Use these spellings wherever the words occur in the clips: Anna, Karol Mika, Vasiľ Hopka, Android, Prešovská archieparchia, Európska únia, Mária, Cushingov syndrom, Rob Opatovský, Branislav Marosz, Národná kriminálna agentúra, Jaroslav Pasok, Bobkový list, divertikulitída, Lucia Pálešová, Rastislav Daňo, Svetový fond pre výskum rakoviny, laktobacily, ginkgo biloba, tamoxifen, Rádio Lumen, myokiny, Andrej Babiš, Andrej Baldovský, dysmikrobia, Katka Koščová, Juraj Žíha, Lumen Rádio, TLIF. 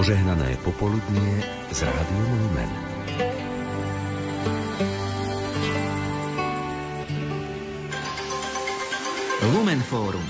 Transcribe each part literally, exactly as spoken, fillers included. Požehnané popoludnie z Rádiom Lumen. Lumen Fórum.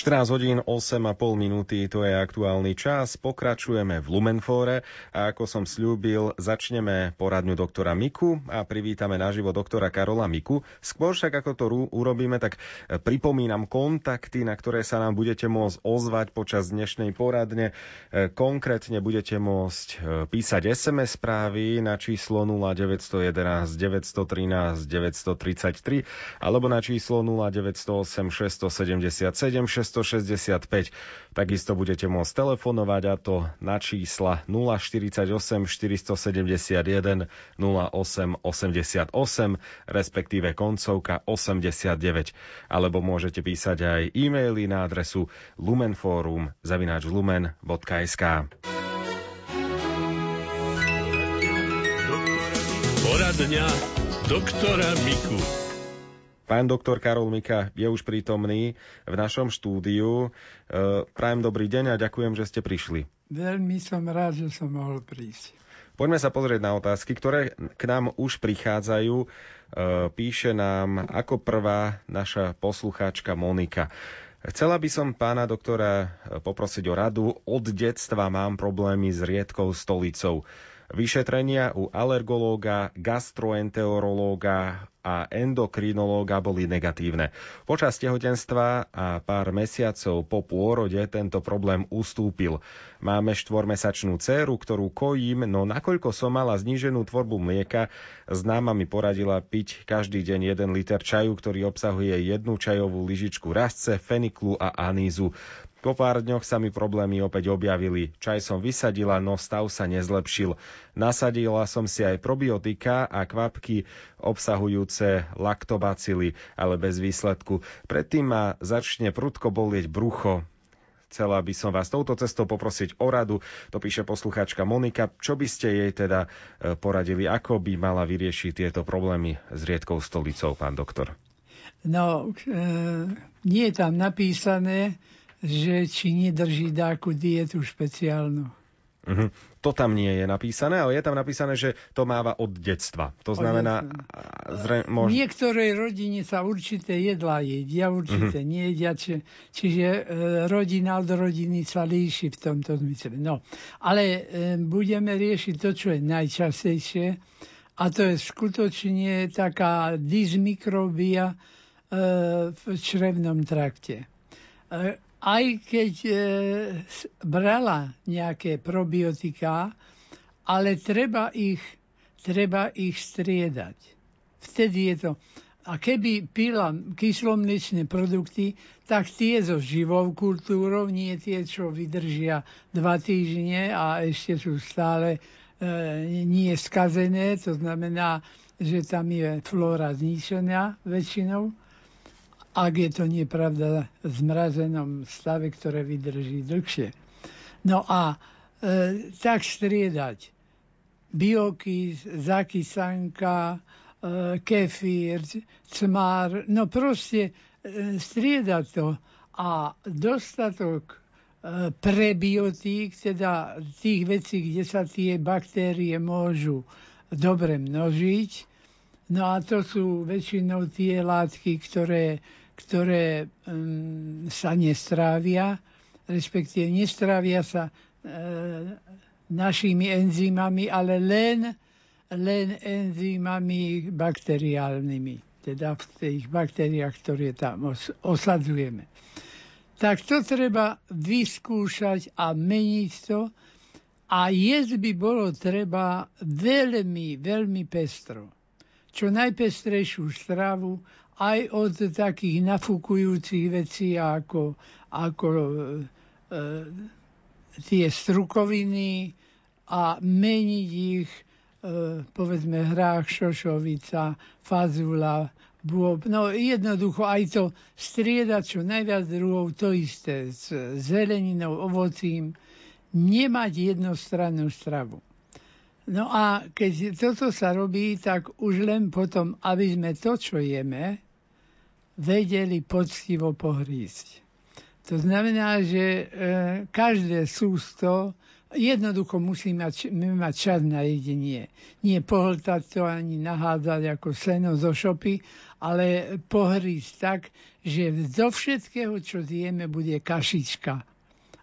štrnásť hodín osem a pol minúty, to je aktuálny čas. Pokračujeme v Lumenfóre a ako som sľúbil, začneme poradňu doktora Miku a privítame naživo doktora Karola Miku. Skôr však, ako to urobíme, tak pripomínam kontakty, na ktoré sa nám budete môcť ozvať počas dnešnej poradne. Konkrétne budete môcť písať es em es správy na číslo nula deväť jedna jedna, deväť jedna tri, deväť tri tri alebo na číslo nula deväť nula osem, šesť sedem sedem, šesť šesťdesiatpäť. Takisto budete môcť telefonovať, a to na čísla nula štyridsaťosem, štyristosedemdesiatjeden, nula osem osemdesiatosem, respektíve koncovka osemdesiatdeväť. Alebo môžete písať aj e-maily na adresu lumenforum zavináč lumen bodka es ká. Poradňa doktora Miku. Pán doktor Karol Mika je už prítomný v našom štúdiu. Prajem dobrý deň a ďakujem, že ste prišli. Veľmi som rád, že som mohol prísť. Poďme sa pozrieť na otázky, ktoré k nám už prichádzajú. Píše nám ako prvá naša poslucháčka Monika. Chcela by som pána doktora poprosiť o radu. Od detstva mám problémy s riedkou stolicou. Vyšetrenia u alergológa, gastroenterológa a endokrinológa boli negatívne. Počas tehotenstva a pár mesiacov po pôrode tento problém ustúpil. Máme štvormesačnú dcéru, ktorú kojím, no nakoľko som mala zníženú tvorbu mlieka, známa mi poradila piť každý deň jeden liter čaju, ktorý obsahuje jednu čajovú lyžičku rastce, feniklu a anízu. Po pár dňoch sa mi problémy opäť objavili. Čaj som vysadila, no stav sa nezlepšil. Nasadila som si aj probiotika a kvapky obsahujúce laktobacily, ale bez výsledku. Predtým ma začne prudko bolieť brucho. Chcela by som vás touto cestou poprosiť o radu. To píše poslucháčka Monika. Čo by ste jej teda poradili? Ako by mala vyriešiť tieto problémy s riedkou stolicou, pán doktor? No, e, nie je tam napísané, že či nedrží dáku dietu špeciálnu. Uh-huh. To tam nie je napísané, ale je tam napísané, že to máva od detstva. To od znamená... Zre... Mož... V niektorej rodine sa určité jedlá jedia, určité uh-huh. nejedia, či, čiže e, rodina od rodiny sa líši v tomto zmysle. No, ale e, budeme riešiť to, čo je najčastejšie, a to je skutočne taká dysmikrobia e, v črevnom trakte. E, Aj keď e, brala nejaké probiotiká, ale treba ich, treba ich striedať. Vtedy je to... A keby pila kyslomliečné produkty, tak tie so živou kultúrou, nie tie, čo vydržia dva týždne a ešte sú stále e, nie skazené. To znamená, že tam je flóra zničená väčšinou. Ak je to nepravda, v zmrazenom stave, ktoré vydrží dlhšie. No a e, tak striedať. Biokys, zakysanka, e, kefír, cmár, no proste e, striedať to. A dostatok e, prebiotík, teda tých vecí, kde sa tie baktérie môžu dobre množiť. No a to sú väčšinou tie látky, ktoré, ktoré um, sa nestrávia, respektíve nestrávia sa e, našimi enzymami, ale len, len enzymami bakteriálnymi, teda v tých baktériách, ktoré tam os- osadzujeme. Tak to treba vyskúšať a meniť to. A jesť by bolo treba veľmi, veľmi pestro. Čo najpestrejšiu stravu, aj od takých nafúkujúcich vecí, ako, ako e, tie strukoviny, a meniť ich, e, povedzme, hrách, šošovica, fazula, bôb. No jednoducho aj to striedať čo najviac druhov, to isté s zeleninou, ovocím, nemať jednostrannú stravu. No a keď toto sa robí, tak už len potom, aby sme to, čo jeme, vedeli poctivo pohrísť. To znamená, že e, každé sústo jednoducho musí mať, mať čas na jedenie. Nie pohltať to ani nahádzať ako seno zo šopy, ale pohrísť tak, že zo všetkého, čo zjeme, bude kašička.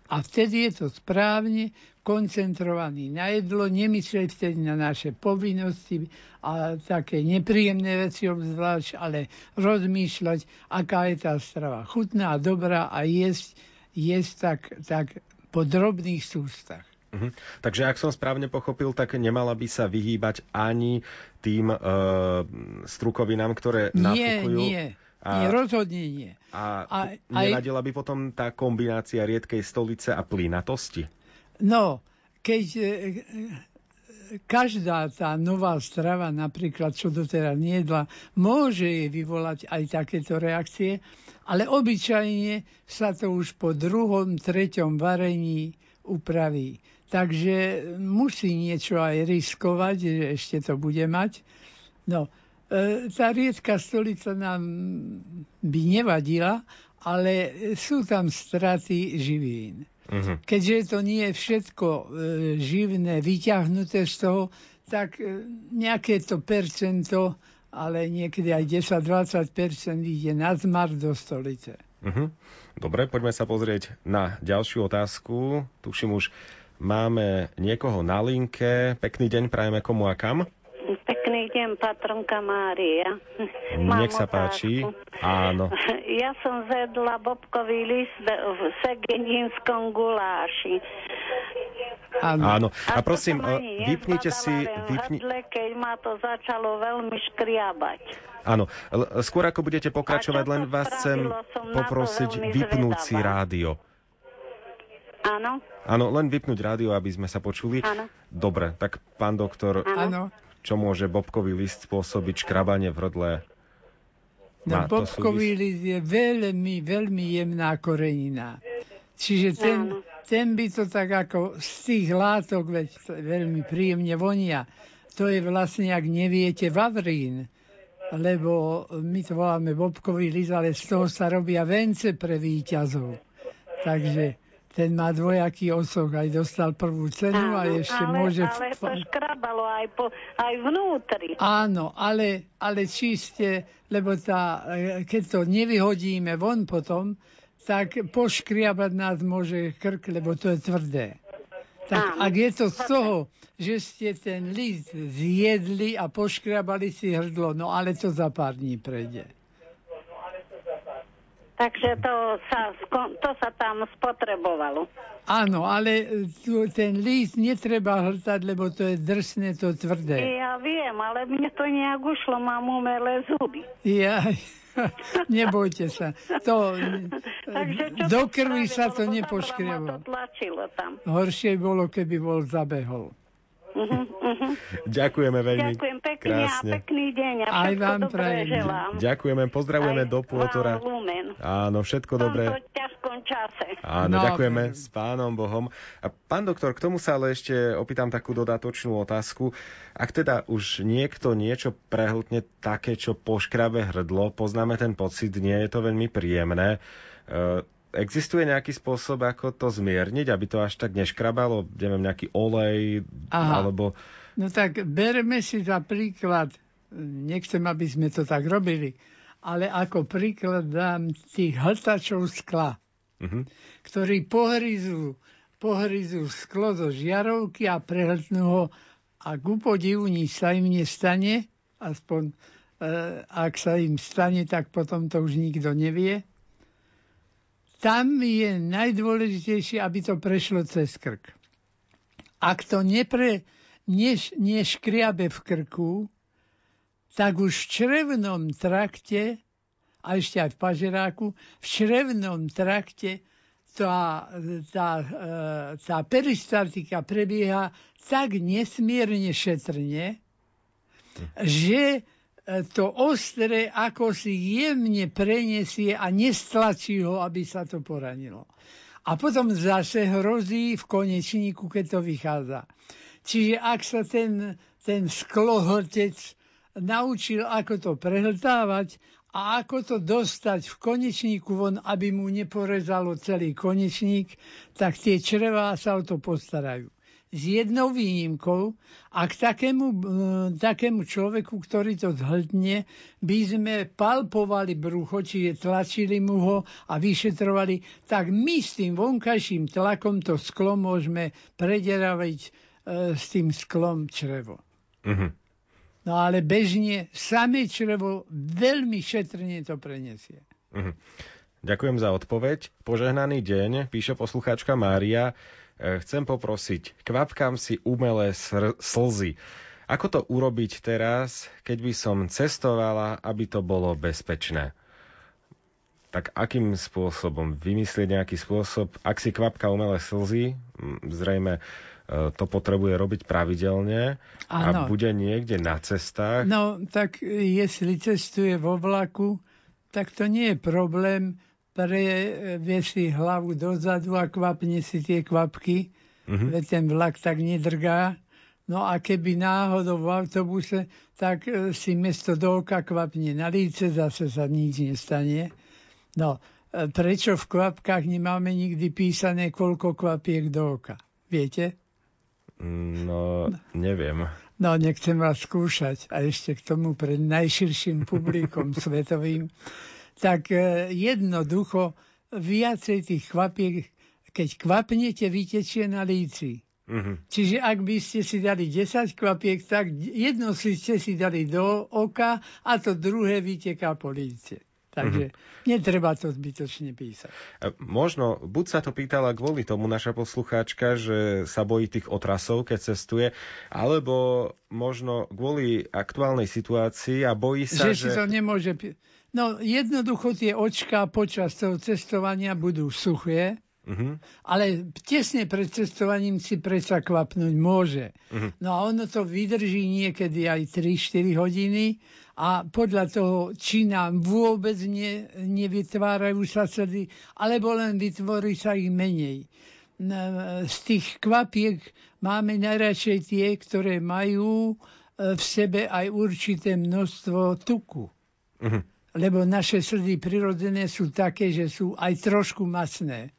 A vtedy je to správne koncentrovaný na jedlo, nemyslieť vtedy na naše povinnosti a také nepríjemné veci obzvlášť, ale rozmýšľať, aká je tá strava chutná a dobrá a jesť, jesť tak, tak po drobných sústach. Mhm. Takže ak som správne pochopil, tak nemala by sa vyhýbať ani tým e, strukovinám, ktoré nafúkujú. Nie, nie. A, nie, rozhodne nie. A, a neradila by potom tá kombinácia riedkej stolice a plynatosti? No, keď e, každá tá nová strava, napríklad, čo doteraz nejedla, môže jej vyvolať aj takéto reakcie, ale obyčajne sa to už po druhom, treťom varení upraví. Takže musí niečo aj riskovať, že ešte to bude mať. No, tá riedka stolica nám by nevadila, ale sú tam straty živín. Uh-huh. Keďže to nie je všetko e, živné vyťahnuté z toho, tak e, nejaké to percento, ale niekedy aj desať až dvadsať percent ide na zmar do stolice. Uh-huh. Dobre, poďme sa pozrieť na ďalšiu otázku. Tuším už máme niekoho na linke. Pekný deň prajeme komu a kam. Pekný deň, patronka Mária. Nech sa páči. Áno. Ja som zjedla bobkový list v segedínskom guláši. Áno. A prosím, vypnite si... Vypni... Hadle, keď ma to začalo veľmi škriabať. Áno. Skôr ako budete pokračovať, len vás chcem poprosiť vypnúť si rádio. Áno. Áno, len vypnúť rádio, aby sme sa počuli. Áno. Dobre, tak pán doktor... Áno. Čo môže bobkový list spôsobiť škrabanie v hrdle? No, bobkový sú... list je veľmi, veľmi jemná korenina. Čiže ten, no, ten by to tak ako z tých látok veď, veľmi príjemne vonia. To je vlastne, ak neviete, vavrín. Lebo my to voláme bobkový list, ale z toho sa robia vence pre víťazov. Takže... Ten má dvojaký osoch, aj dostal prvú cenu. Áno, a ešte ale, môže... Ale to škrabalo aj, po, aj vnútri. Áno, ale, ale čiste, lebo tá, keď to nevyhodíme von potom, tak poškriabať nás môže krk, lebo to je tvrdé. Tak áno, ak je to z toho, že ste ten list zjedli a poškriabali si hrdlo, no ale to za pár dní prejde. Takže to sa, to sa tam spotrebovalo. Áno, ale ten líst netreba hltať, lebo to je drsné, to tvrdé. Ja viem, ale mne to nejak ušlo, mám umelé zuby. Jaj, nebojte sa. To, takže do krvi sa to nepoškrievalo. Horšie bolo, keby bol zabehol. Uh-huh, uh-huh. Ďakujeme veľmi Ďakujem pekne krásne. A pekný deň a aj vám prajem. Ďakujeme, pozdravujeme aj do Pôtora. Áno, všetko dobré. V tomto ťažkom čase. Áno, no, ďakujeme s pánom Bohom. A pán doktor, k tomu sa ale ešte opýtam takú dodatočnú otázku. Ak teda už niekto niečo prehltne také, čo poškrabe hrdlo, poznáme ten pocit, nie je to veľmi príjemné. E- Existuje nejaký spôsob, ako to zmierniť, aby to až tak neškrabalo? Neviem, nejaký olej, Aha. alebo... No tak berme si za príklad, nechcem, aby sme to tak robili, ale ako príklad dám tých hltačov skla, uh-huh. ktorí pohryzú, pohryzú sklo zo žiarovky a prehltnú ho a ku podivu nič sa im nestane, aspoň e, ak sa im stane, tak potom to už nikto nevie. Tam je najdôležitejšie, aby to prešlo cez krk. Ak to nepre, neš, neškriabe v krku, tak už v črevnom trakte, a ešte aj v pažeráku, v črevnom trakte tá, tá, tá peristaltika prebieha tak nesmierne šetrne, že to ostré ako si jemne preniesie a nestlačí ho, aby sa to poranilo. A potom zase hrozí v konečníku, keď to vychádza. Čiže ak sa ten, ten sklohltec naučil, ako to prehltávať A ako to dostať v konečníku von, aby mu neporezalo celý konečník, tak tie črevá sa o to postarajú. S jednou výnimkou, a k takému, takému človeku, ktorý to zhltne, by sme palpovali brucho, čiže tlačili mu ho a vyšetrovali, tak my s tým vonkajším tlakom to sklo môžeme prederavať e, s tým sklom črevo. Mhm. No ale bežne samé črevo veľmi šetrne to preniesie. Mhm. Ďakujem za odpoveď. Požehnaný deň, píše poslucháčka Mária. Chcem poprosiť, kvapkám si umelé sr- slzy. Ako to urobiť teraz, keď by som cestovala, aby to bolo bezpečné? Tak akým spôsobom? Vymyslieť nejaký spôsob, ak si kvapka umelé slzy, zrejme to potrebuje robiť pravidelne a ano. Bude niekde na cestách. No, tak jestli cestuje vo vlaku, tak to nie je problém, previe si hlavu dozadu a kvapne si tie kvapky, mm-hmm. veď ten vlak tak nedrgá. No a keby náhodou v autobuse, tak si mesto do oka kvapne na líce, zase sa nič nestane. No, prečo v kvapkách nemáme nikdy písané, koľko kvapiek do oka? Viete? No, neviem. No, nechcem vás skúšať. A ešte k tomu pred najširším publikom svetovým. Tak jednoducho viacej tých kvapiek, keď kvapnete, vytečie na líci. Uh-huh. Čiže ak by ste si dali desať kvapiek, tak jedno si ste si dali do oka a to druhé vyteká po líce. Takže uh-huh. netreba to zbytočne písať. Možno, buď sa to pýtala kvôli tomu naša poslucháčka, že sa bojí tých otrasov, keď cestuje, alebo možno kvôli aktuálnej situácii a bojí sa, že... že si to nemôže pí- No, jednoducho tie očká počas toho cestovania budú suché, uh-huh. ale tesne pred cestovaním si predsa kvapnúť môže. Uh-huh. No a ono to vydrží niekedy aj tri štyri hodiny a podľa toho, či nám vôbec ne, nevytvárajú sa slzy, alebo len vytvorí sa ich menej. Z tých kvapiek máme najradšej tie, ktoré majú v sebe aj určité množstvo tuku. Uh-huh. Lebo naše slzy prirodzené sú také, že sú aj trošku masné.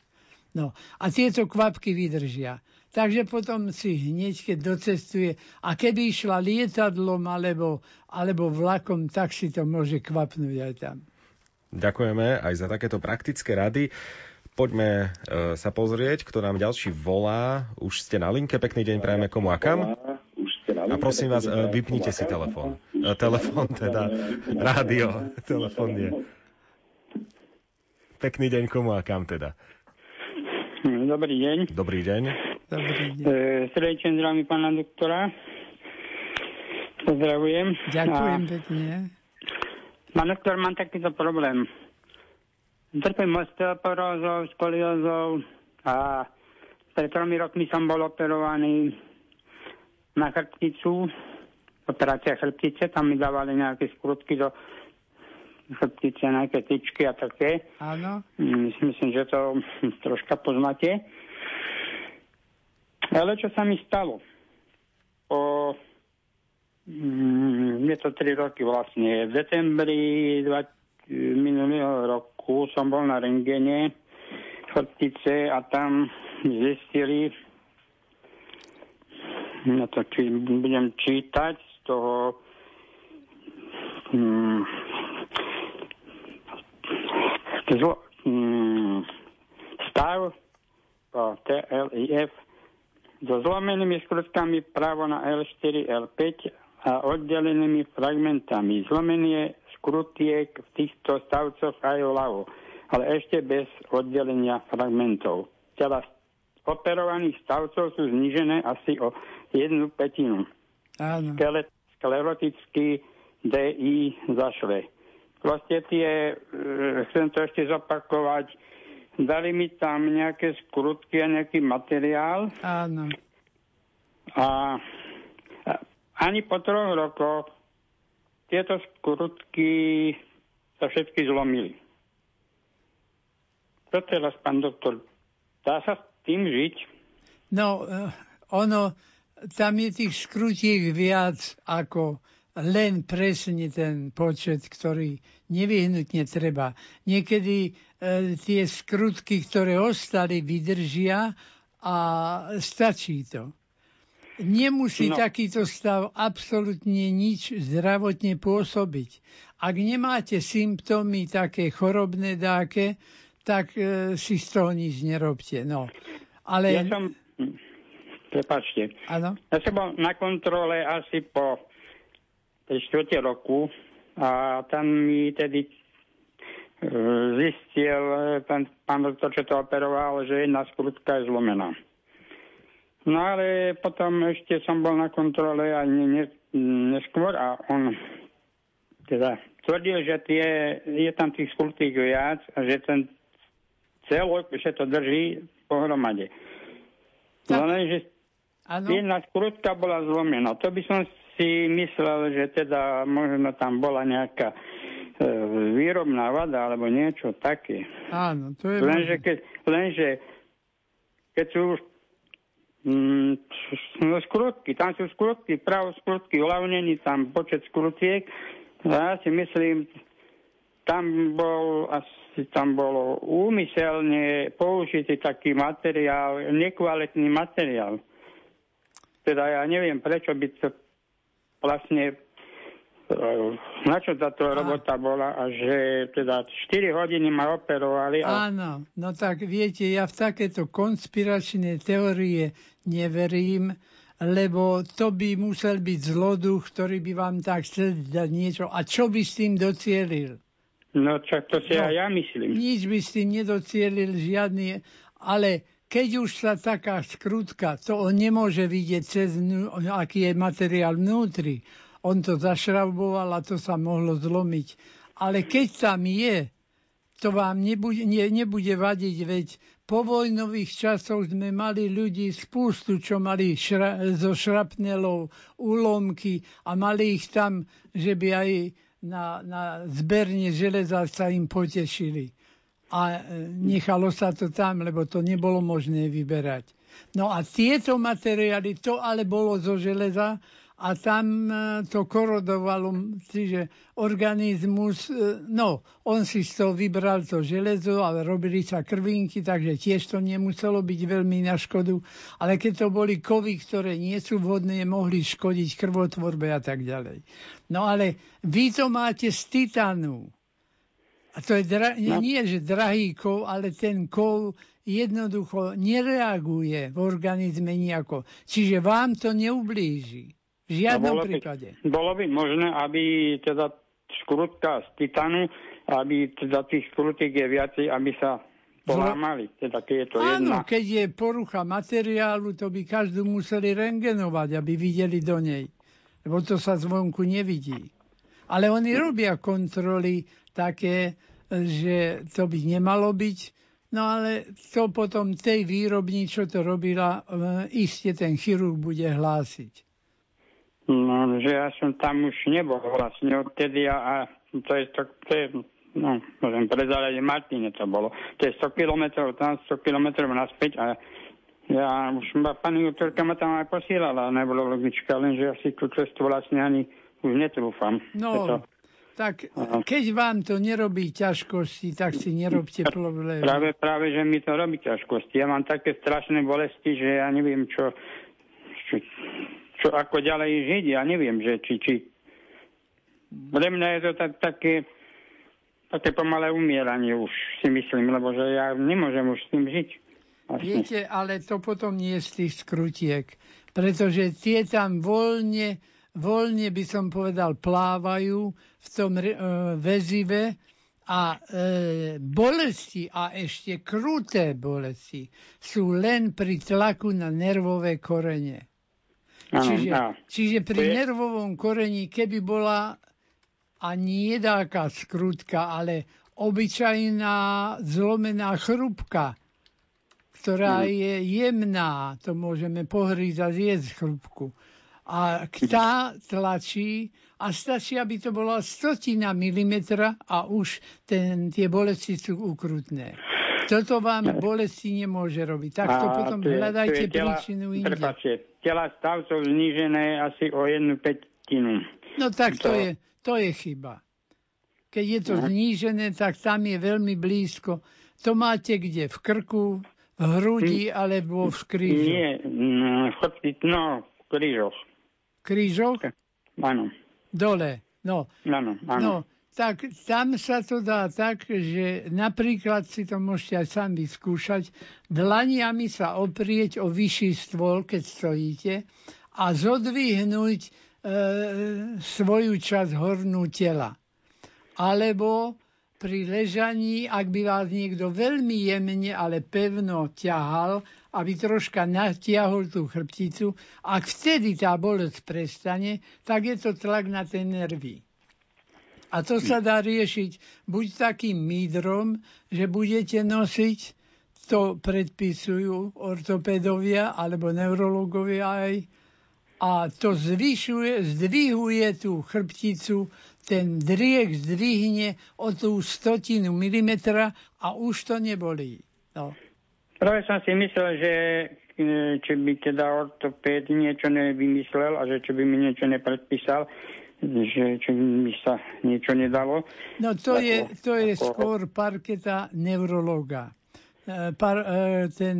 No a tieto kvapky vydržia. Takže potom si hneď, keď docestuje, a keby išla lietadlom alebo, alebo vlakom, tak si to môže kvapnúť aj tam. Ďakujeme aj za takéto praktické rady. Poďme e, sa pozrieť, kto nám ďalší volá. Už ste na linke, pekný deň prajeme komu a kam. A prosím vás, vypnite si telefón. Telefón teda, rádio, telefón je. Pekný deň komu a kam teda. Dobrý deň. Dobrý deň. Dobrý deň. E, srdečne zdravím pána doktora. Pozdravujem. Ďakujem a... pekne. Pán doktor, mám takýto problém. Trpím osteoporózou, skoliózou a pred tromi rokmi som bol operovaný na chrbticu, operácia chrbtice, tam mi dávali nejaké skrutky do chrbtice, nejaké tyčky a také. Áno. Myslím, že to troška poznáte. Ale čo sa mi stalo? O, je to tri roky vlastne. V decembri dvadsať minulého roku som bol na rentgene chrbtice a tam zistili, ja to či, budem čítať z toho hm, zlo, hm, stav po T L I F so zlomenými skrutkami právo na L štyri L päť a oddelenými fragmentami. Zlomenie skrutiek v týchto stavcoch aj ľavo, ale ešte bez oddelenia fragmentov. Teraz operovaných stavcov sú znížené asi o jednu pätinu. Áno. Sklerotický D I zašve. Proste tie, chcem to ešte zopakovať, dali mi tam nejaké skrutky a nejaký materiál. Áno. A, a ani po troch rokoch tieto skrutky sa všetky zlomili. Čo teraz, pán doktor, dá sa tým žiť? No, ono, tam je tých skrutiek viac ako len presne ten počet, ktorý nevyhnutne treba. Niekedy e, tie skrutky, ktoré ostali, vydržia a stačí to. Nemusí no. takýto stav absolútne nič zdravotne pôsobiť. Ak nemáte symptómy také chorobné dáke, tak e, si z toho nič nerobte. No. Ale... Ja som... Prepáčte. Áno? Ja som bol na kontrole asi po štvrte roku a tam mi tedy zistil ten pán doktor, čo to operoval, že jedna skrutka je zlomená. No ale potom ešte som bol na kontrole a neskôr a on teda tvrdil, že tie, je tam tých skrutík viac a že ten celok, že to drží pohromade. No len, že ano. Jedna skrutka bola zlomená. To by som si myslel, že teda možno tam bola nejaká výrobná vada alebo niečo také. Áno, to je... Lenže keď, lenže, keď sú skrutky, tam sú skrutky, právo skrutky, hlavnený tam počet skrutiek. Ja si myslím, tam bol asi tam bolo úmyselne použitý taký materiál, nekvalitný materiál. Teda ja neviem, prečo by to vlastne, na čo táto robota bola a že teda štyri hodiny ma operovali. A... Áno, no tak viete, ja v takéto konspiračné teórie neverím, lebo to by musel byť zloduch, ktorý by vám tak chcel dať niečo. A čo by s tým docielil? No čak to si no, aj ja myslím. Nič by s tým nedocielil žiadny, ale... Keď už sa taká skrutka, to on nemôže vidieť, cez, aký je materiál vnútri. On to zašrauboval a to sa mohlo zlomiť. Ale keď tam je, to vám nebude, ne, nebude vadiť, veď po vojnových časoch sme mali ľudí spústu, čo mali šra, zo šrapnelov úlomky a mali ich tam, že by aj na, na zberne železa sa im potešili. A nechalo sa to tam, lebo to nebolo možné vyberať. No a tieto materiály, to ale bolo zo železa a tam to korodovalo, čiže organizmus, no, on si z toho vybral to železo a robili sa krvinky, takže tiež to nemuselo byť veľmi na škodu. Ale keď to boli kovy, ktoré nie sú vhodné, mohli škodiť krvotvorbe a tak ďalej. No ale vy to máte z titánu. A to je dra- no. nie, že drahý kov, ale ten kov jednoducho nereaguje v organizme nejako. Čiže vám to neublíži. V žiadnom no bolo prípade. By, bolo by možné, aby teda škrutka z titánu, aby teda tých škrutík je viacej, aby sa polámali. Teda keď je to áno, jedna... keď je porucha materiálu, to by každú museli rentgenovať, aby videli do nej. Lebo to sa zvonku nevidí. Ale oni robia kontroly také, že to by nemalo byť. No ale to potom tej výrobni, čo to robila, iste ten chirurg bude hlásiť. No, že ja som tam už nebol vlastne odtedy a, a to je to, to je, no, môžem prezadať, Martine to bolo. To je sto kilometrov, tam sto kilometrov naspäť a ja už pani doktorka ma tam aj posielala, nebolo logička, lenže asi tú cestu vlastne ani už netrúfam. No, tak keď vám to nerobí ťažkosti, tak si nerobte problémy. Práve, práve, že mi to robí ťažkosti. Ja mám také strašné bolesti, že ja neviem, čo, čo, čo ako ďalej žiť. Ja neviem, že či... či... Pre mňa je to tak, také, také pomalé umieranie už, si myslím, lebo že ja nemôžem už s tým žiť. Vlastne. Viete, ale to potom nie je z tých skrutiek, pretože tie tam voľne... voľne by som povedal, plávajú v tom e, väzive a e, bolesti, a ešte kruté bolesti, sú len pri tlaku na nervové korene. Čiže, no, no. čiže pri nervovom koreni, keby bola a nie taká skrutka, ale obyčajná zlomená chrúbka, ktorá no. je jemná, to môžeme pohrízať a zjesť chrúbku, a tá tlačí a stačí, aby to bola stotina milimetra a už ten, tie bolesti sú ukrutné. Toto vám bolesti nemôže robiť. Takto a potom je, hľadajte príčinu inde. Prepáčte, tela stavcov znížené asi o jednu pätinu. No tak to, to, je, to je chyba. Keď je to znížené, tak tam je veľmi blízko. To máte kde? V krku, v hrudi alebo v krížoch? Nie, v chrbti, no, v krížoch. Krížoch? Áno. Dole, no. Áno, áno. No, tak tam sa to dá tak, že napríklad si to môžete aj sám vyskúšať, dlaniami sa oprieť o vyšší stôl, keď stojíte, a zodvihnúť e, svoju časť hornú tela. Alebo pri ležaní, ak by vás niekto veľmi jemne, ale pevno ťahal, aby troška natiahol tú chrbticu, ak vtedy tá bolesť prestane, tak je to tlak na tie nervy. A to sa dá riešiť buď takým mídrom, že budete nosiť, to predpisujú ortopédovia alebo neurológovia aj, a to zvyšuje, zdvihuje tú chrbticu, ten driek zdvihne o tú stotinu milimetra a už to nebolí. No. Práve som si myslel, že či by teda ortopéd niečo nevymyslel a že či by mi niečo nepredpísal, že či by sa niečo nedalo. No to, ako, je, to je ako... skôr parketa neurologa. Par, ten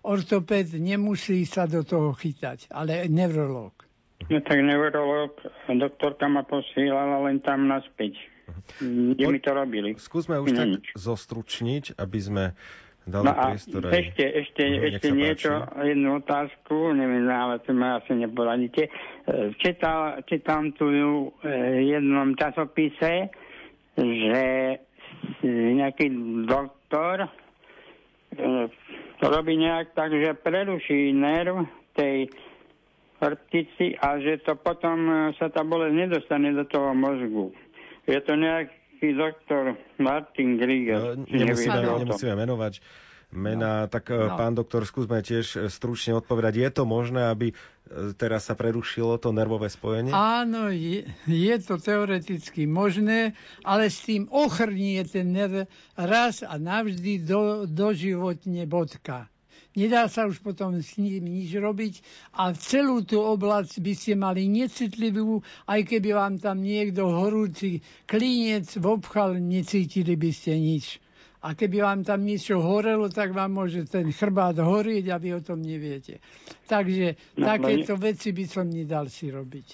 ortopéd nemusí sa do toho chytať, ale neurológ. No tak neurológ, doktorka ma posielala len tam naspäť. Kde mi to robili. Skúsme už tak zostručniť, aby sme dali no priestor. A ešte, ešte, no, ešte niečo, páči. Jednu otázku, neviem, ale to ma asi neporadíte. Čítal, čítam tu v jednom časopise, že nejaký doktor to robí nejak tak, že preruší nerv tej chrbtici a že to potom sa tá bolesť nedostane do toho mozgu. Je to nejaký doktor Martin Griger. No, nemusíme, nemusíme menovať mená. No. Tak no. Pán doktor, skúsme tiež stručne odpovedať. Je to možné, aby teraz sa prerušilo to nervové spojenie? Áno, je, je to teoreticky možné, ale s tým ochrnie ten nerv raz a navždy do, doživotne bodka. Nedá sa už potom s ním nič robiť a celú tú oblasť by ste mali necitlivú, aj keby vám tam niekto horúci klinec obchal, necítili by ste nič. A keby vám tam niečo horelo, tak vám môže ten chrbát horieť a vy o tom neviete. Takže takéto veci by som nedal si robiť.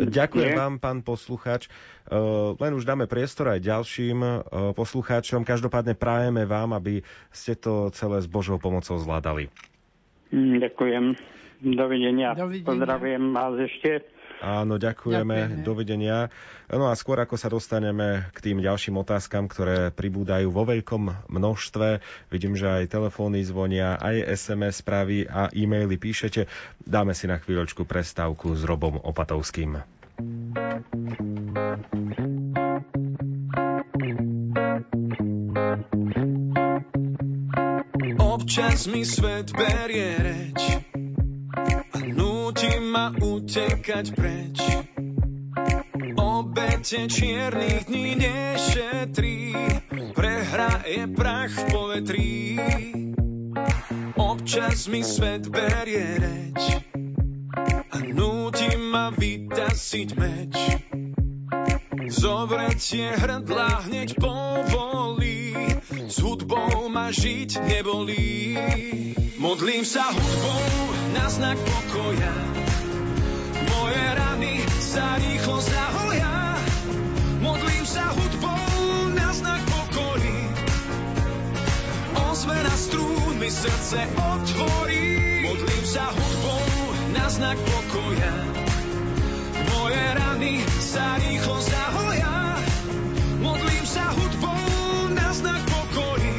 Ďakujem vám, pán poslucháč. Len už dáme priestor aj ďalším poslucháčom. Každopádne prajeme vám, aby ste to celé s Božou pomocou zvládali. Ďakujem. Dovidenia. Dovidenia. Pozdravujem vás ešte. Áno, ďakujeme. ďakujeme. Dovidenia. No a skôr ako sa dostaneme k tým ďalším otázkam, ktoré pribúdajú vo veľkom množstve, vidím, že aj telefóny zvonia, aj es em es správy a e-maily píšete. Dáme si na chvíľočku prestávku s Robom Opatovským. Občas mi svet berie reč a núti ma utekať preč. Obete čiernych dní nešetrí, prehra je prach v povetrí. Občas mi svet berie reč a núti ma vytasiť meč. Zovretie hrdla hneď povolí, s hudbou ma žiť nebolí. Modlím sa hudbou na znak pokoja, moje rany sa rýchlo zahoja. Modlím sa hudbou na znak pokory, ozvena strún mi srdce otvorí. Modlím sa hudbou na znak pokoja, moje rany sa rýchlo zahoja. Modlím sa hudbou na znak pokory,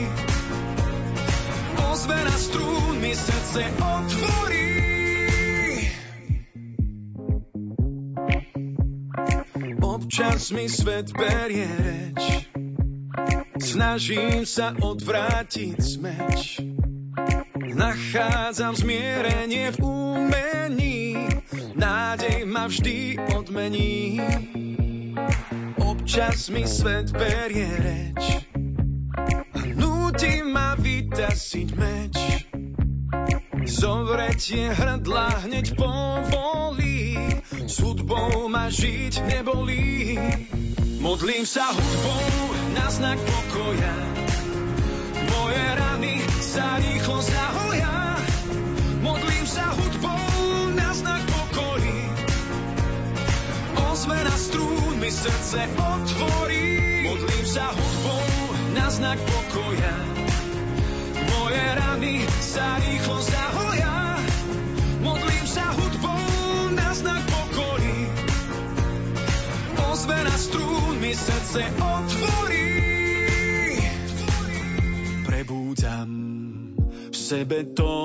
ozvena strún mi srdce otvorí. Občas mi svet berie reč, snažím sa odvrátiť smeč. Nachádzam zmierenie v umení, nádej ma vždy odmení. Občas mi svet berie reč a núti ma vytasiť meč. Zovretie hrdla hneď povolí, s hudbou ma žiť nebolí. Modlím sa hudbou na znak pokoja, moje rany sa rýchlo zahoja. Modlím sa hudbou na znak pokory, ozvena strún mi srdce otvorí. Modlím sa hudbou na znak pokoja, moje rany sa rýchlo zahoja. Modlím sa hudbou na znak pokory, ozvena strún mi srdce otvorí. Prebúdzam v sebe to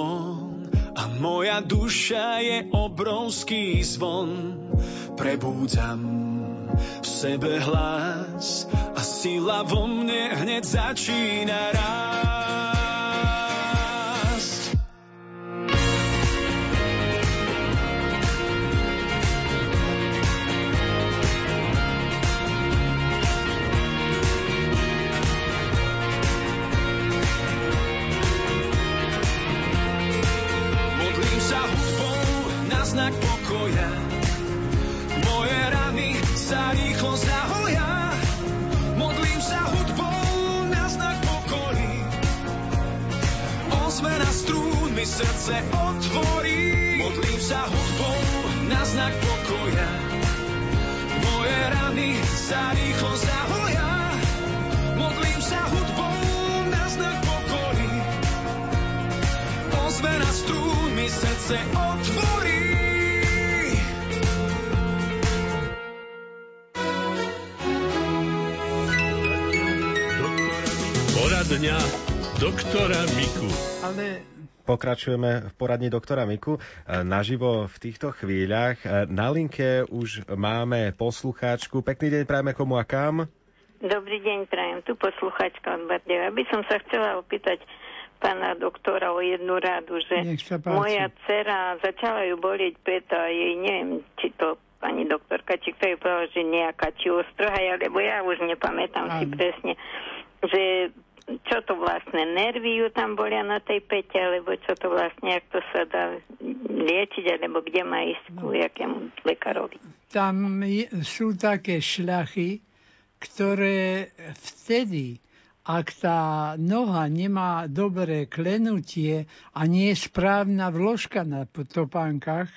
a moja duša je obrovský zvon. Prebúdzam v sebe hlas a sila vo mne hneď začína rásť. Modlím sa hudbou na znak pokoja, moje rany sa rýchlo zahoja. Modlím sa hudbou na znak pokory, ozvena strún mi srdce otvorí. Modlím sa hudbou na znak pokoja, moje rany sa rýchlo zahoja. Modlím sa hudbou na znak pokory, ozvena strún mi srdce otvorí. Dňa doktora Miku. Ale pokračujeme v poradni doktora Miku naživo v týchto chvíľach. Na linke už máme poslucháčku. Pekný deň prajeme komu a kam? Dobrý deň prajem, tu poslucháčka od Bardejova. Aby som sa chcela opýtať pána doktora o jednu radu, že moja dcera začala ju bolieť preto a jej neviem, či to pani doktorka, či kto ju povedal, že nejaká či ostroha, alebo ja už nepamätám Aj. si presne, že čo to vlastne, nervy ju tam bolia na tej pete, alebo čo to vlastne, jak to sa dá liečiť, alebo kde má ísť ku jakému lekárovi? Tam sú také šľachy, ktoré vtedy, ak tá noha nemá dobré klenutie a nie je správna vložka na topánkach,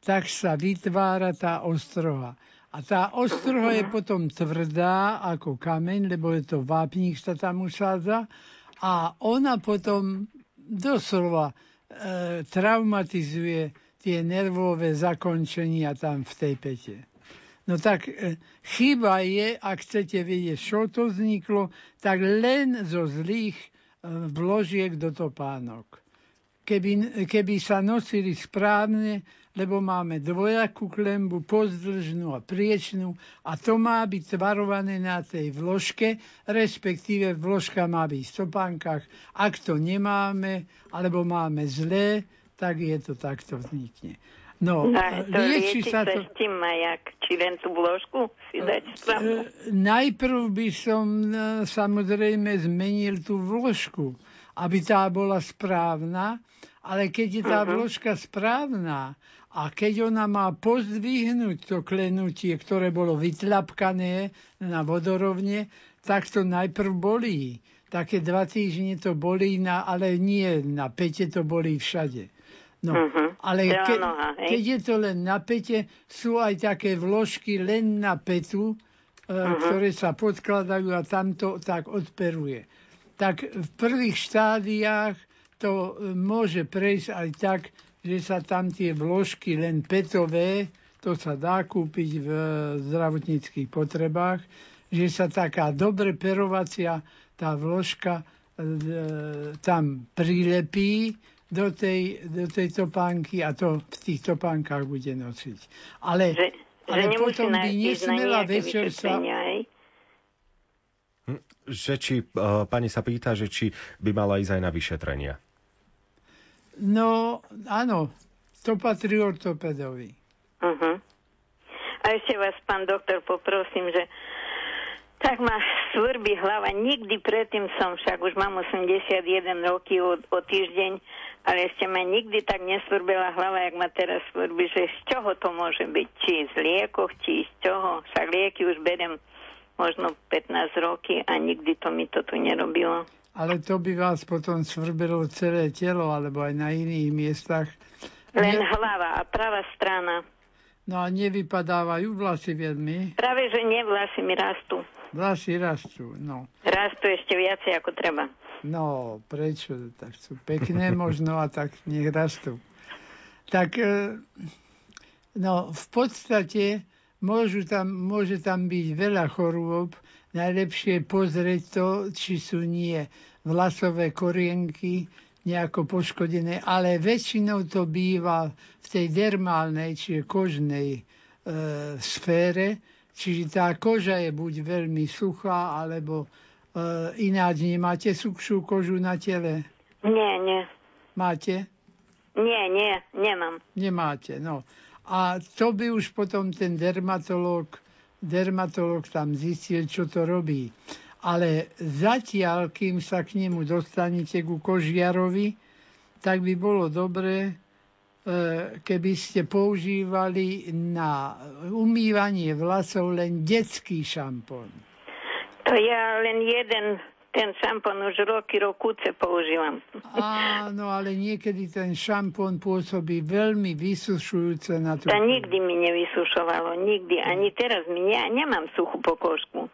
tak sa vytvára tá ostroha. A tá ostroha je potom tvrdá ako kameň, lebo je to vápnik, sa tam usádza. A ona potom doslova e, traumatizuje tie nervové zakončenia tam v tej pete. No tak e, chyba je, ak chcete vedieť, čo to vzniklo, tak len zo zlých e, vložiek do topánok. Keby, keby sa nosili správne, lebo máme dvojakú klembu, pozdĺžnú a priečnú, a to má byť tvarované na tej vložke, respektíve vložka má byť v topánkach. Ak to nemáme, alebo máme zlé, tak je to takto vznikne. No, no to lieči sa to... S tým majak, či len tú vložku si dať samú? Najprv by som samozrejme zmenil tú vložku, aby tá bola správna, ale keď je tá vložka správna a keď ona má pozdvihnúť to klenutie, ktoré bolo vytlapkané na vodorovne, tak to najprv bolí. Také dva týždne to bolí, na, ale nie na pete, to bolí všade. No, uh-huh. Ale ke, keď je to len na pete, sú aj také vložky len na petu, uh-huh. ktoré sa podkladajú a tamto tak odperuje. Tak v prvých štádiách to môže prejsť aj tak, že sa tam tie vložky len petové, to sa dá kúpiť v zdravotníckych potrebách, že sa taká dobre perovacia tá vložka e, tam prilepí do tej, do tej topánky a to v tých topánkach bude nosiť. Ale, že, ale že potom by nesmela večer sa... Hm, že či, e, pani sa pýta, že či by mala ísť aj na vyšetrenia. No, áno, to patrí ortopedovi. Uh-huh. A ešte vás, pán doktor, poprosím, že Tak ma svrbí hlava. Nikdy predtým som, však už mám osemdesiatjeden rokov o, o týždeň, ale ešte ma nikdy tak nesvrbila hlava, jak ma teraz svrbí, že z čoho to môže byť? Či z liekoch, či z čoho? Však lieky už beriem možno pätnásť rokov a nikdy to mi to tu nerobilo. Ale to by vás potom svrbilo celé telo, alebo aj na iných miestach. Len ne... hlava a pravá strana. No a nevypadávajú vlasy veľmi? Práve, že nie, vlasy mi rastú. Vlasy rastú, no. Rastú ešte viacej, ako treba. No, prečo? Tak sú pekné možno a tak nech rastú. Tak, no, v podstate môžu tam, môže tam byť veľa chorôb. Najlepšie pozrieť to, či sú nie vlasové korienky nejako poškodené, ale väčšinou to býva v tej dermálnej, čiže kožnej e, sfére. Čiže tá koža je buď veľmi suchá, alebo e, ináč nemáte suchšiu kožu na tele? Nie, nie. Máte? Nie, nie, nemám. Nemáte, no. A to by už potom ten dermatológ, dermatológ tam zistil, čo to robí. Ale zatiaľ, kým sa k nemu dostanete ku kožiarovi, tak by bolo dobré, keby ste používali na umývanie vlasov len detský šampón. To ja len jeden, ten šampón už roky, rokuce používam. Áno, ale niekedy ten šampón pôsobí veľmi vysušujúce na tú... To nikdy mi nevysušovalo, nikdy. Ani teraz mi ne, nemám suchú pokožku.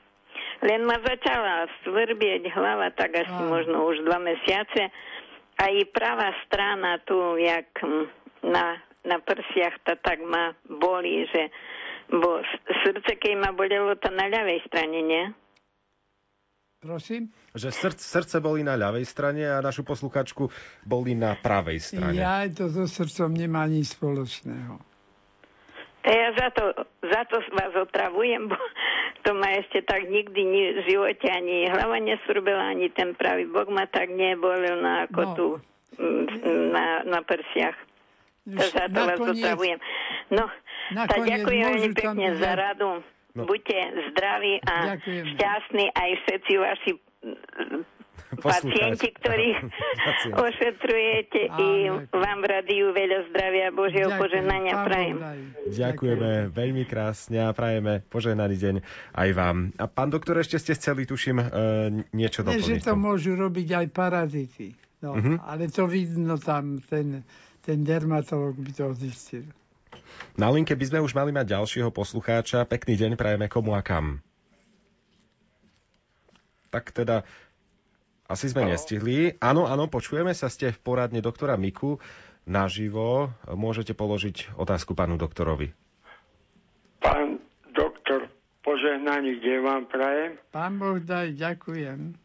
Len ma začala svrbieť hlava, tak asi Áno. možno už dva mesiace. Aj pravá strana tu, jak... Na, na prsiach to tak ma bolí, že bo srdce, keď ma bolelo, to na ľavej strane, nie? Prosím? Že srdce, srdce boli na ľavej strane a našu posluchačku boli na pravej strane. Ja to so srdcom nemá nič spoločného. Ja za to, za to vás otravujem, bo to ma ešte tak nikdy ni v živote ani hlava nesvrbila, ani ten pravý bok ma tak nebolil na, ako no. tu na, na prsiach. To za to vás otravujem. No, tak ďakujem veľmi pekne za radu. No. Buďte zdraví a ďakujem. Šťastní aj všetci vaši pacienti, ktorých ošetrujete. Áno, i vám v rádiu veľa zdravia a Božieho ďakujem. Požehnania prajem. Ďakujeme veľmi krásne a prajeme požehnaný deň aj vám. A pán doktor, ešte ste chceli, tuším, niečo doplniť. Nie, že to môžu robiť aj parazity. No, mm-hmm. Ale to vidno tam ten... Ten dermatolog by to zistil. Na linke by sme už mali mať ďalšieho poslucháča. Pekný deň prajeme komu a kam. Tak teda, asi sme Hello. Nestihli. Áno, áno, počujeme sa, ste v poradne doktora Miku naživo. Môžete položiť otázku pánu doktorovi. Pán doktor, požehnaný deň vám prajem. Pán Boh daj, ďakujem.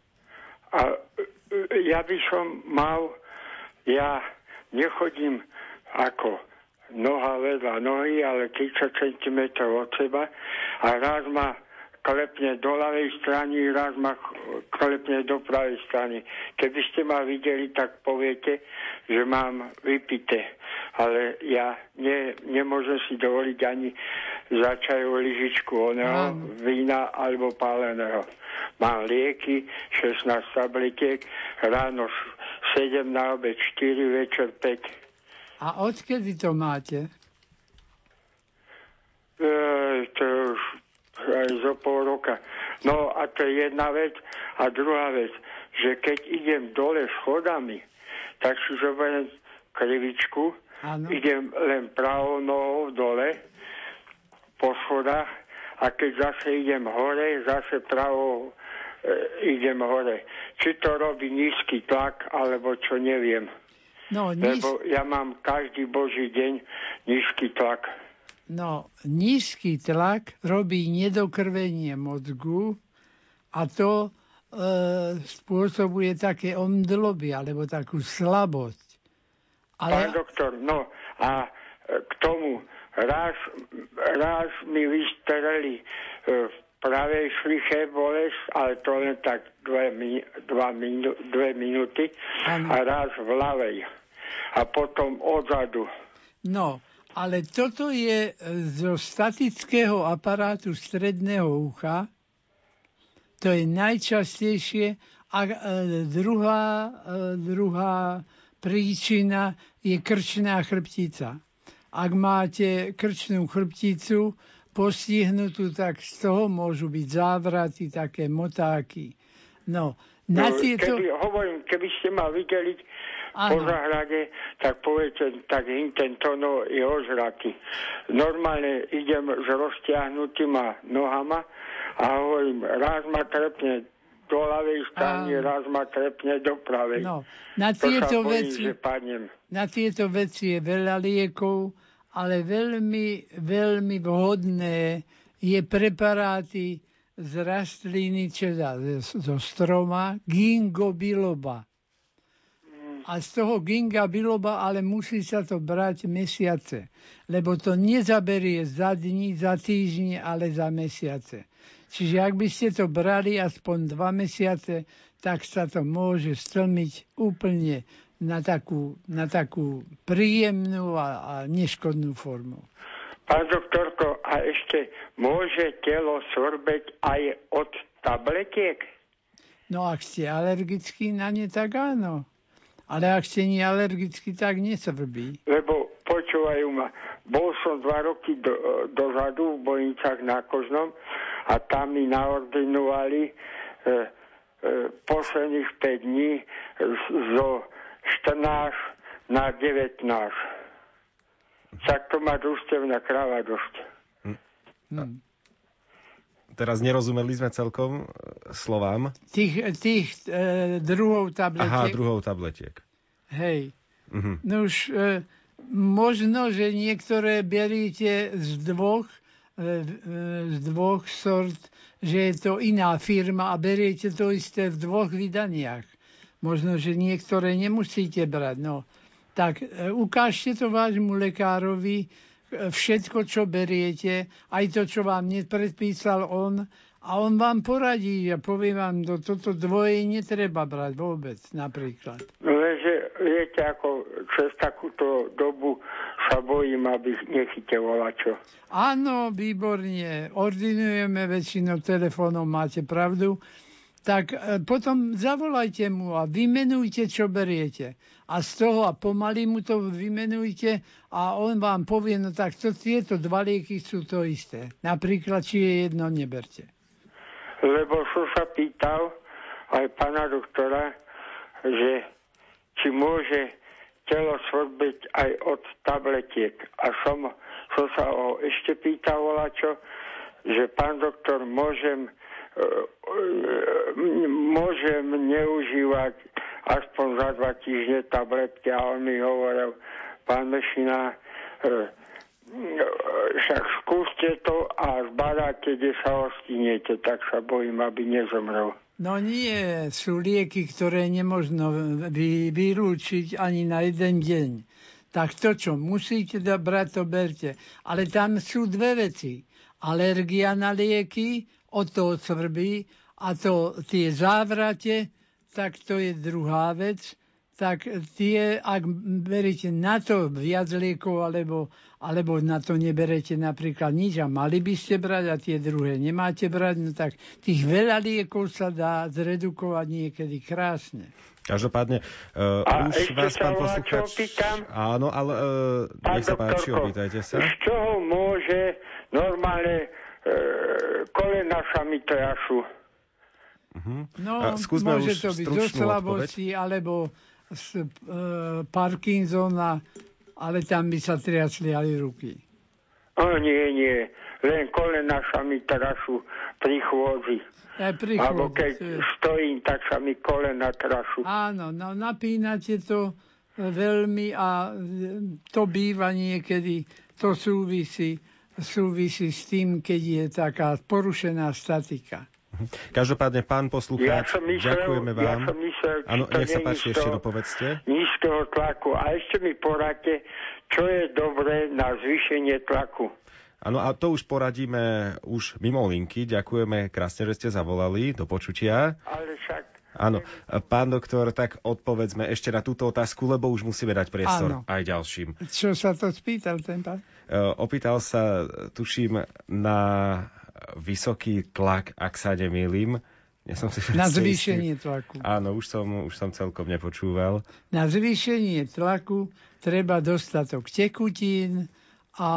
A ja by som mal, ja... Nechodím ako noha vedľa nohy, ale tridsať centimetrov od seba a raz ma klepne do ľavej strany, raz ma klepne do pravej strany. Keby ste ma videli, tak poviete, že mám vypité. Ale ja ne, nemôžem si dovoliť ani začajovú lyžičku oného vína alebo páleného. Mám lieky, šestnásť tabletiek, ráno sedem, na obed štyri, večer päť. A odkedy to máte? E, to už aj zo pol roka. No a to je jedna vec. A druhá vec, že keď idem dole schodami, tak si zoberiem krivičku, ano. Idem len pravou nohou dole po schodách a keď zase idem hore, zase pravou idem hore. Či to robí nízky tlak, alebo čo, neviem. No, níz... Lebo ja mám každý boží deň nízky tlak. No, nízky tlak robí nedokrvenie mozgu a to e, spôsobuje také omdloby, alebo takú slabosť. Ale... Pán doktor, no a k tomu raz, raz mi vystreli v e, pravej šliche bolesť, ale to len tak dve, dva minu, dve minúty ano. A raz v ľavej a potom odzadu. No, ale toto je zo statického aparátu stredného ucha To je najčastejšie. A druhá, druhá príčina je krčná chrbtica. Ak máte krčnú chrbticu postihnutú, tak z toho môžu byť závraty, také motáky. No, na no, tieto... Keby, hovorím, keby ste ma videli po záhrade, tak poviete, tak intentono je ožratý. Normálne idem s roztiahnutýma nohama a hovorím, raz ma trepne do ľavej strany, raz ma trepne do pravej. No, na tieto, to sa bojím, veci, že padnem. Na tieto veci je veľa liekov, ale veľmi, veľmi vhodné je preparáty z rastliny, teda zo stroma, ginkgo biloba. A z toho ginkga biloba ale musí sa to brať mesiace, lebo to nezaberie za dní, za týždne, ale za mesiace. Čiže ak by ste to brali aspoň dva mesiace, tak sa to môže stlmiť úplne na takú, na takú príjemnú a, a neškodnú formu. Pán doktorko, a ešte môže telo svrbeť aj od tabletiek? No ak ste alergickí na ne, tak áno. Ale ak ste nie alergický, tak nesvrbí. Lebo počúvajú ma. Bol som dva roky do, dozadu v Bojnicách na Kožnom a tam mi naordinovali e, e, posledných päť dní zo štrnásť na devätnásť. Tak to má družstevná kráva dosť. Hm. Hm. Teraz nerozumeli sme celkom slovám. Tých, tých e, druhou tabletiek. Aha, druhou tabletiek. Hej. Uh-huh. No už e, možno, že niektoré beriete z dvoch, e, z dvoch sort, že je to iná firma a beriete to isté v dvoch vydaniach. Možno, že niektoré nemusíte brať. No, tak e, ukážte to vášmu lekárovi, všetko, čo beriete, aj to, čo vám nepredpísal on, a on vám poradí a povie vám, do toto dvoje netreba brať vôbec, napríklad. Lenže, viete, ako cez takúto dobu sa bojím, aby nechyte volačo. Áno, výborne, ordinujeme väčšinou telefónom, máte pravdu. Tak potom zavolajte mu a vymenujte, čo beriete. A z toho a pomaly mu to vymenujte a on vám povie, no tak to, tieto dva lieky sú to isté. Napríklad, či je jedno, neberte. Lebo som sa pýtal aj pána doktora, že či môže telo svrbiť aj od tabletiek. A som, som sa ho ešte pýtal, volačo, že pán doktor, môžem môžem neužívať aspoň za dva týždne tabletky, a on mi hovoril, pán Mešina, však skúste to a zbadáte, kde sa ostínete, tak sa bojím, aby nezomrel. No nie, sú lieky, ktoré nemožno vy, vylúčiť ani na jeden deň. Tak to, čo musíte brať, to berte. Ale tam sú dve veci. Alergia na lieky, od toho svrbí, a to tie závrate, tak to je druhá vec. Tak tie, ak berete na to viac liekov, alebo, alebo na to neberete napríklad nič a mali by ste brať a tie druhé nemáte brať, no tak tých veľa liekov sa dá zredukovať niekedy krásne. Každopádne, uh, a už vás pán poslucháč... Áno, ale uh, nech sa páči, opýtajte sa. Z čoho môže normálne... E, kolena sa mi to jašu. Uh-huh. No, môže to byť zo slabosti, alebo z e, Parkinsona, ale tam by sa triasli aj ruky. O nie, nie. Len kolena sa mi trašu pri chôdzi. E, pri chôdzi. Alebo keď stojím, tak sa mi kolena trašu. Áno, no napínate to veľmi a to býva niekedy, to súvisí. súvisí s tým, keď je taká porušená statika. Každopádne, pán poslucháč, ja myslel, ďakujeme vám. Ja som myslel, ano, nech sa páči, ešte dopovedzte. Nízkeho tlaku. A ešte mi poradte, čo je dobré na zvýšenie tlaku. Áno, a to už poradíme už mimo linky. Ďakujeme krásne, že ste zavolali. Do počutia. Ale však... Áno, pán doktor, tak odpovedzme ešte na túto otázku, lebo už musíme dať priestor, áno, aj ďalším. Čo sa to spýtal ten pán? E, opýtal sa, tuším, na vysoký tlak, ak sa nemýlim, Ja som si na zvýšenie istý. Tlaku. Áno, už som, už som celkom nepočúval. Na zvýšenie tlaku treba dostatok tekutín a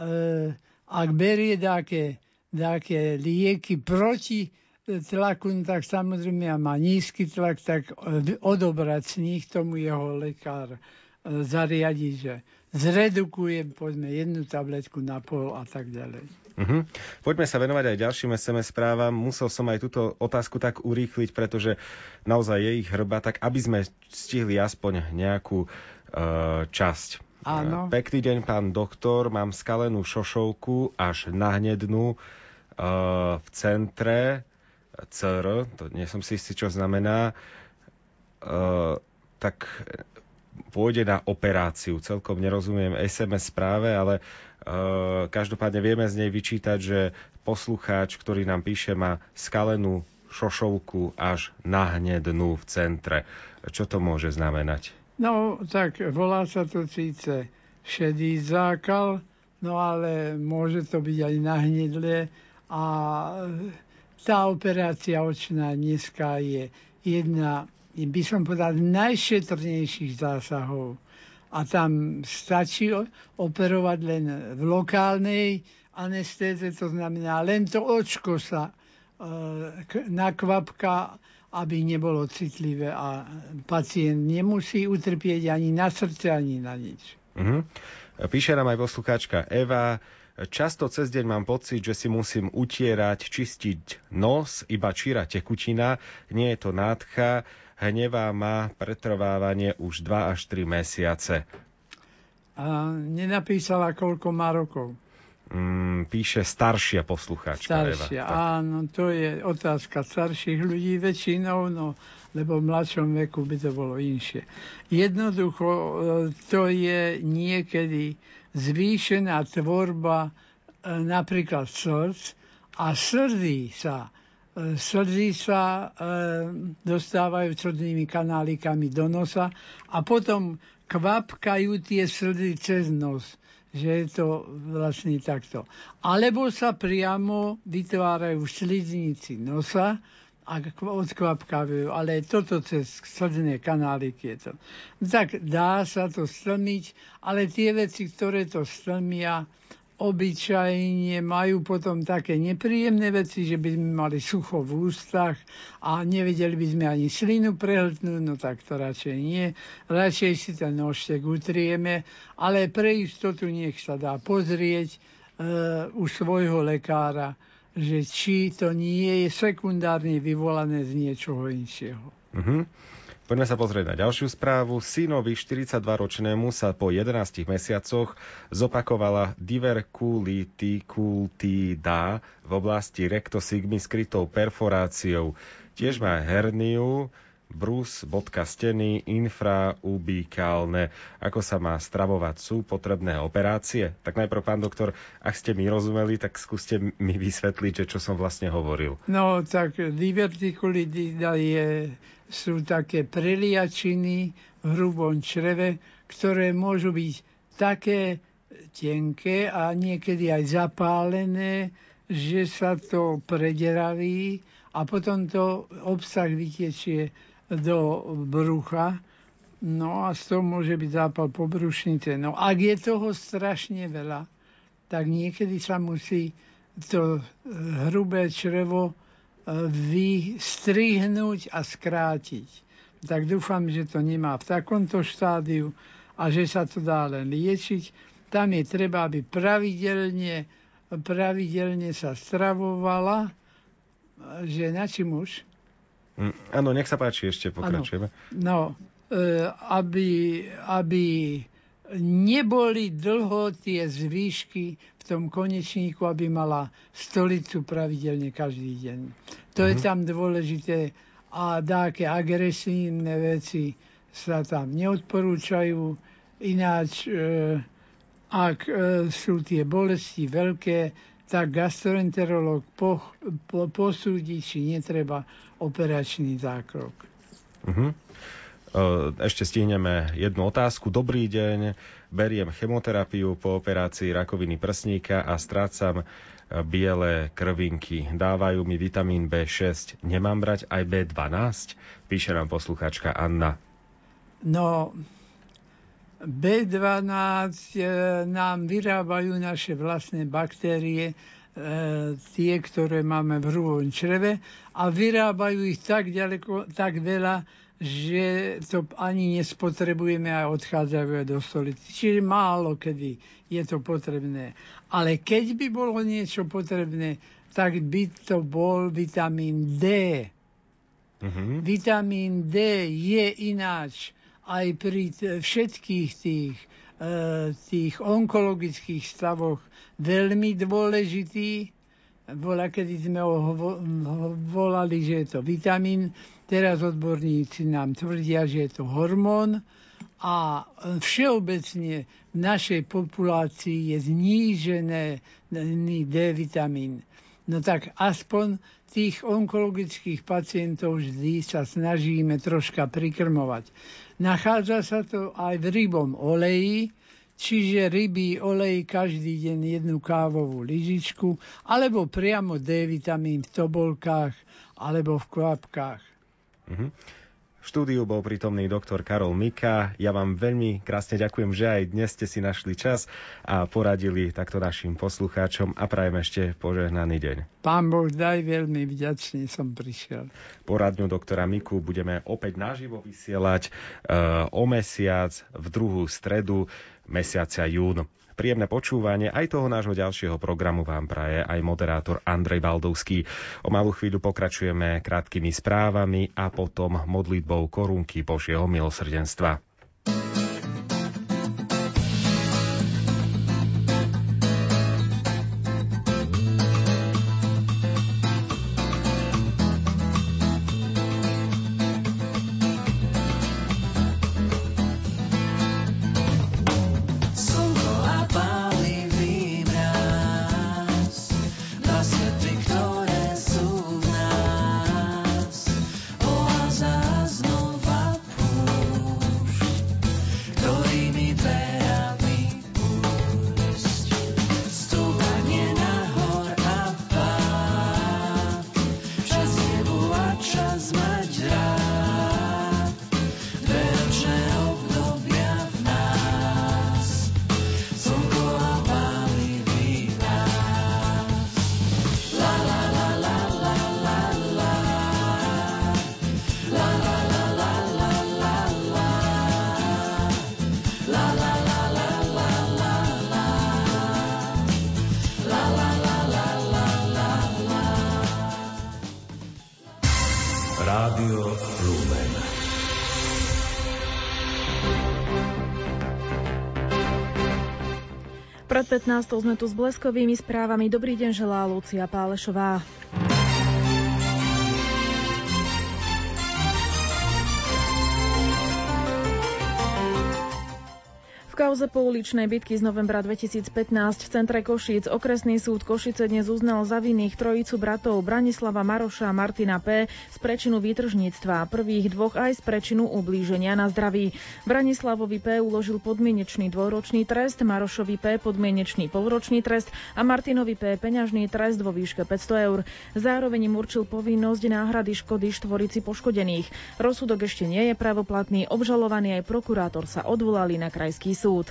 e, ak berie dáke, dáke lieky proti tlaku, tak samozrejme a má nízky tlak, tak odobrať z nich tomu jeho lekár zariadi, že zredukujem, poďme jednu tabletku na pol a tak ďalej. Uhum. Poďme sa venovať aj ďalším es em es správam. Musel som aj túto otázku tak urýchliť, pretože naozaj je ich hrba, tak aby sme stihli aspoň nejakú e, časť. Áno. Pekný deň, pán doktor. Mám skalenú šošovku až na hnednú e, v centre cé er, to nie som si istý, čo znamená, e, tak pôjde na operáciu. Celkom nerozumiem es em es správe, ale Uh, každopádne vieme z nej vyčítať, že poslucháč, ktorý nám píše, má skalenú šošovku až na hnednú v centre. Čo to môže znamenať? No, tak volá sa to síce šedý zákal, no ale môže to byť aj na hnedle a tá operácia očná dneska je jedna, by som povedal, najšetrnejších zásahov. A tam stačí operovať len v lokálnej anestéze, to znamená len to očko sa e, nakvapka, aby nebolo citlivé a pacient nemusí utrpieť ani na srdce, ani na nič. Mm-hmm. Píše nám aj poslucháčka Eva. Často cez deň mám pocit, že si musím utierať, čistiť nos, iba číra tekutina, nie je to nádcha. Hnevá má pretrvávanie už dva až tri mesiace. A nenapísala, koľko má rokov? Mm, píše staršia poslucháčka. Staršia, Eva, áno, to je otázka starších ľudí väčšinou, no, lebo v mladšom veku by to bolo inšie. Jednoducho, to je niekedy zvýšená tvorba napríklad srdc a srdí sa Slzy sa e, dostávajú crdnými kanálikami do nosa a potom kvapkajú tie slzy cez nos, že je to vlastne takto. Alebo sa priamo vytvárajú sliznici nosa a odkvapkajú, ale toto cez slzné kanáliky je to. Tak dá sa to stlmiť, ale tie veci, ktoré to stlmia, obyčajne majú potom také nepríjemné veci, že by sme mali sucho v ústach a nevedeli by sme ani slinu prehltnúť, no tak to radšej nie. Radšej si ten nožtek utrieme, ale pre istotu nech sa dá pozrieť e, u svojho lekára, že či to nie je sekundárne vyvolané z niečoho inšieho. Mhm. Poďme sa pozrieť na ďalšiu správu. Synovi štyridsaťdvaročnému sa po jedenástich mesiacoch zopakovala divertikulitída v oblasti rektosigmy skrytou perforáciou. Tiež má herniu, brus, bodka steny, infraubikálne. Ako sa má stravovať? Sú potrebné operácie? Tak najprv, pán doktor, ak ste mi rozumeli, tak skúste mi vysvetliť, že čo som vlastne hovoril. No, tak divertikulitída je... sú také preliačiny v hrubom čreve, ktoré môžu byť také tenké a niekedy aj zapálené, že sa to prederaví a potom to obsah vytečie do brucha. No a z toho môže byť zápal pobrušnice. No ak je toho strašne veľa, tak niekedy sa musí to hrubé črevo vystrihnúť a skrátiť. Tak dúfam, že to nemá v takomto štádiu a že sa to dá len liečiť. Tam je treba, aby pravidelne, pravidelne sa stravovala, že na čím už? Mm, áno, nech sa páči, ešte pokračujeme. Ano, no, e, aby, aby neboli dlho tie zvýšky v tom konečníku, aby mala stolicu pravidelne každý deň. To mm-hmm. je tam dôležité a dáke agresívne veci sa tam neodporúčajú. Ináč, e, ak e, sú tie bolesti veľké, tak gastroenterológ po, po, posúdi, či netreba operačný zákrok. Mhm. Ešte stihneme jednu otázku. Dobrý deň, beriem chemoterapiu po operácii rakoviny prsníka a strácam biele krvinky. Dávajú mi vitamín bé šesť. Nemám brať aj bé dvanásť? Píše nám poslucháčka Anna. No, bé dvanásť nám vyrábajú naše vlastné baktérie, tie, ktoré máme v hrubovom čreve, a vyrábajú ich tak ďaleko, tak veľa, že to ani nespotrebujeme a odchádzajú do stolice. Čiže málo kedy je to potrebné. Ale keď by bolo niečo potrebné, tak by to bol vitamín D. Uh-huh. Vitamín D je ináč aj pri t- všetkých tých tých onkologických stavoch veľmi dôležitý. Bola, kedy sme ho volali, že je to vitamín. Teraz odborníci nám tvrdia, že je to hormón. A všeobecne v našej populácii je znížený D vitamín. No tak aspoň tých onkologických pacientov vždy sa snažíme troška prikrmovať. Nachádza sa to aj v rybom oleji, čiže rybí olej každý deň jednu kávovú lyžičku, alebo priamo D vitamín v tobolkách alebo v kvapkách. Mm-hmm. V štúdiu bol prítomný doktor Karol Mika. Ja vám veľmi krásne ďakujem, že aj dnes ste si našli čas a poradili takto našim poslucháčom, a prajem ešte požehnaný deň. Pán Boh daj, veľmi vďačný som prišiel. Poradňu doktora Miku budeme opäť naživo vysielať e, o mesiac v druhú stredu mesiaca jún. Príjemné počúvanie aj toho nášho ďalšieho programu vám praje aj moderátor Andrej Baldovský. O malú chvíľu pokračujeme krátkými správami a potom modlitbou korunky Božieho milosrdenstva. Pred pätnástou sme tu s bleskovými správami. Dobrý deň želá Lucia Pálešová. V kauze pouličnej bitky z novembra dvetisícpätnásť v centre Košíc okresný súd Košice dnes uznal za vinných trojicu bratov Branislava Maroša a Martina P. z prečinu výtržníctva, prvých dvoch aj z prečinu ublíženia na zdraví. Branislavovi P. uložil podmienečný dvojročný trest, Marošovi P. podmienečný polročný trest a Martinovi P. peňažný trest vo výške päťsto eur. Zároveň im určil povinnosť náhrady škody štvorici poškodených. Rozsudok ešte nie je pravoplatný, obžalovaný aj prokurátor sa odvolali na krajský súd. Súd.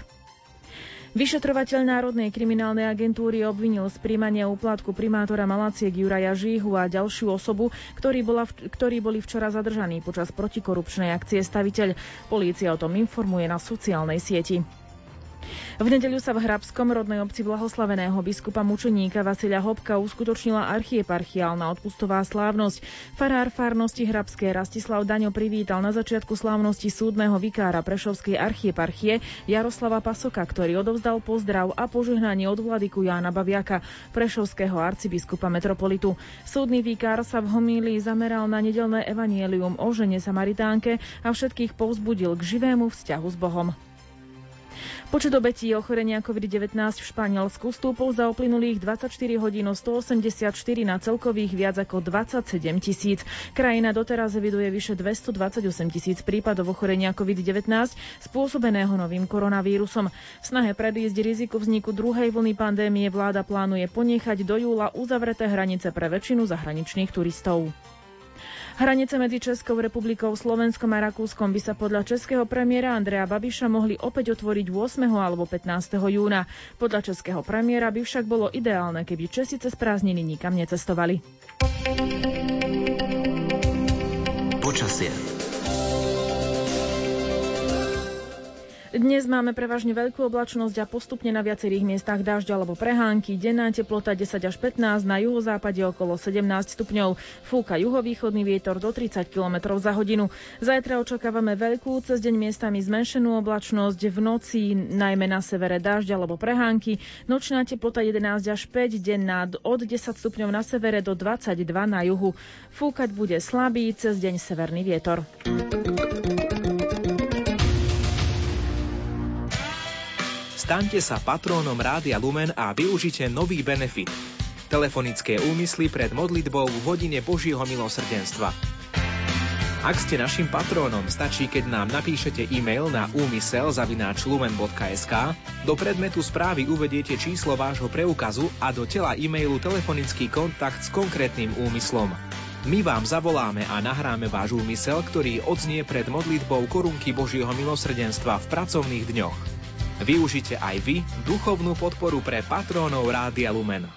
Vyšetrovateľ Národnej kriminálnej agentúry obvinil z príjmania úplatku primátora Malaciek Juraja Žíhu a ďalšiu osobu, ktorí, bola, ktorí boli včera zadržaní počas protikorupčnej akcie Staviteľ. Polícia o tom informuje na sociálnej sieti. V nedeľu sa v Hrabskom rodnej obci blahoslaveného biskupa mučeníka Vasiľa Hopka uskutočnila archieparchiálna odpustová slávnosť. Farár farnosti Hrabskej Rastislav Daňo privítal na začiatku slávnosti súdneho vikára Prešovskej archieparchie Jaroslava Pasoka, ktorý odovzdal pozdrav a požehnanie od vladyku Jána Babjáka, Prešovského arcibiskupa metropolitu. Súdny vikár sa v homílii zameral na nedeľné evanjelium o žene Samaritánke a všetkých povzbudil k živému vzťahu s Bohom. Počet obetí ochorenia COVID devätnásť v Španielsku stúpol za uplynulých dvadsaťštyri hodín o stoosemdesiatštyri na celkových viac ako dvadsaťsedem tisíc. Krajina doteraz eviduje vyše dvestodvadsaťosem tisíc prípadov ochorenia COVID devätnásť spôsobeného novým koronavírusom. V snahe predísť riziku vzniku druhej vlny pandémie vláda plánuje ponechať do júla uzavreté hranice pre väčšinu zahraničných turistov. Hranice medzi Českou republikou, Slovenskom a Rakúskom by sa podľa českého premiéra Andreja Babiša mohli opäť otvoriť ôsmeho alebo pätnásteho júna. Podľa českého premiéra by však bolo ideálne, keby Česi cez prázdniny nikam necestovali. Počasie. Dnes máme prevažne veľkú oblačnosť a postupne na viacerých miestach dážď alebo prehánky. Denná teplota desať až pätnásť, na juhozápade okolo sedemnásť stupňov. Fúka juhovýchodný vietor do tridsať kilometrov za hodinu. Zajtra očakávame veľkú, cez deň miestami zmenšenú oblačnosť. V noci najmä na severe dážď alebo prehánky. Nočná teplota jedenásť až päť, denná od desať stupňov na severe do dvadsaťdva na juhu. Fúkať bude slabý, cez deň severný vietor. Staňte sa patrónom Rádia Lumen a využite nový benefit. Telefonické úmysly pred modlitbou v hodine Božieho milosrdenstva. Ak ste našim patrónom, stačí, keď nám napíšete e-mail na úmysel zavináč lumen bodka es ká, do predmetu správy uvediete číslo vášho preukazu a do tela e-mailu telefonický kontakt s konkrétnym úmyslom. My vám zavoláme a nahráme váš úmysel, ktorý odznie pred modlitbou korunky Božieho milosrdenstva v pracovných dňoch. Využite aj vy duchovnú podporu pre patrónov Rádia Lumen.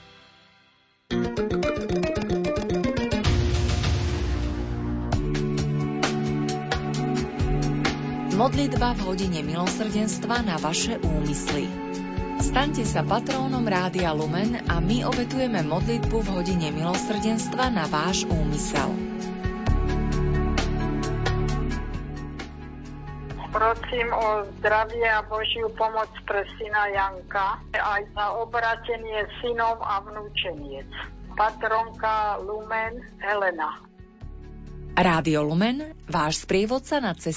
Modlitba v hodine milosrdenstva na vaše úmysly. Staňte sa patrónom Rádia Lumen a my obetujeme modlitbu v hodine milosrdenstva na váš úmysel. Prosím o zdravie a Božiu pomoc pre syna Janka, aj za obratenie synov a vnúčeniec. Patronka Lumen Helena. Rádio Lumen, váš sprievodca na ceste.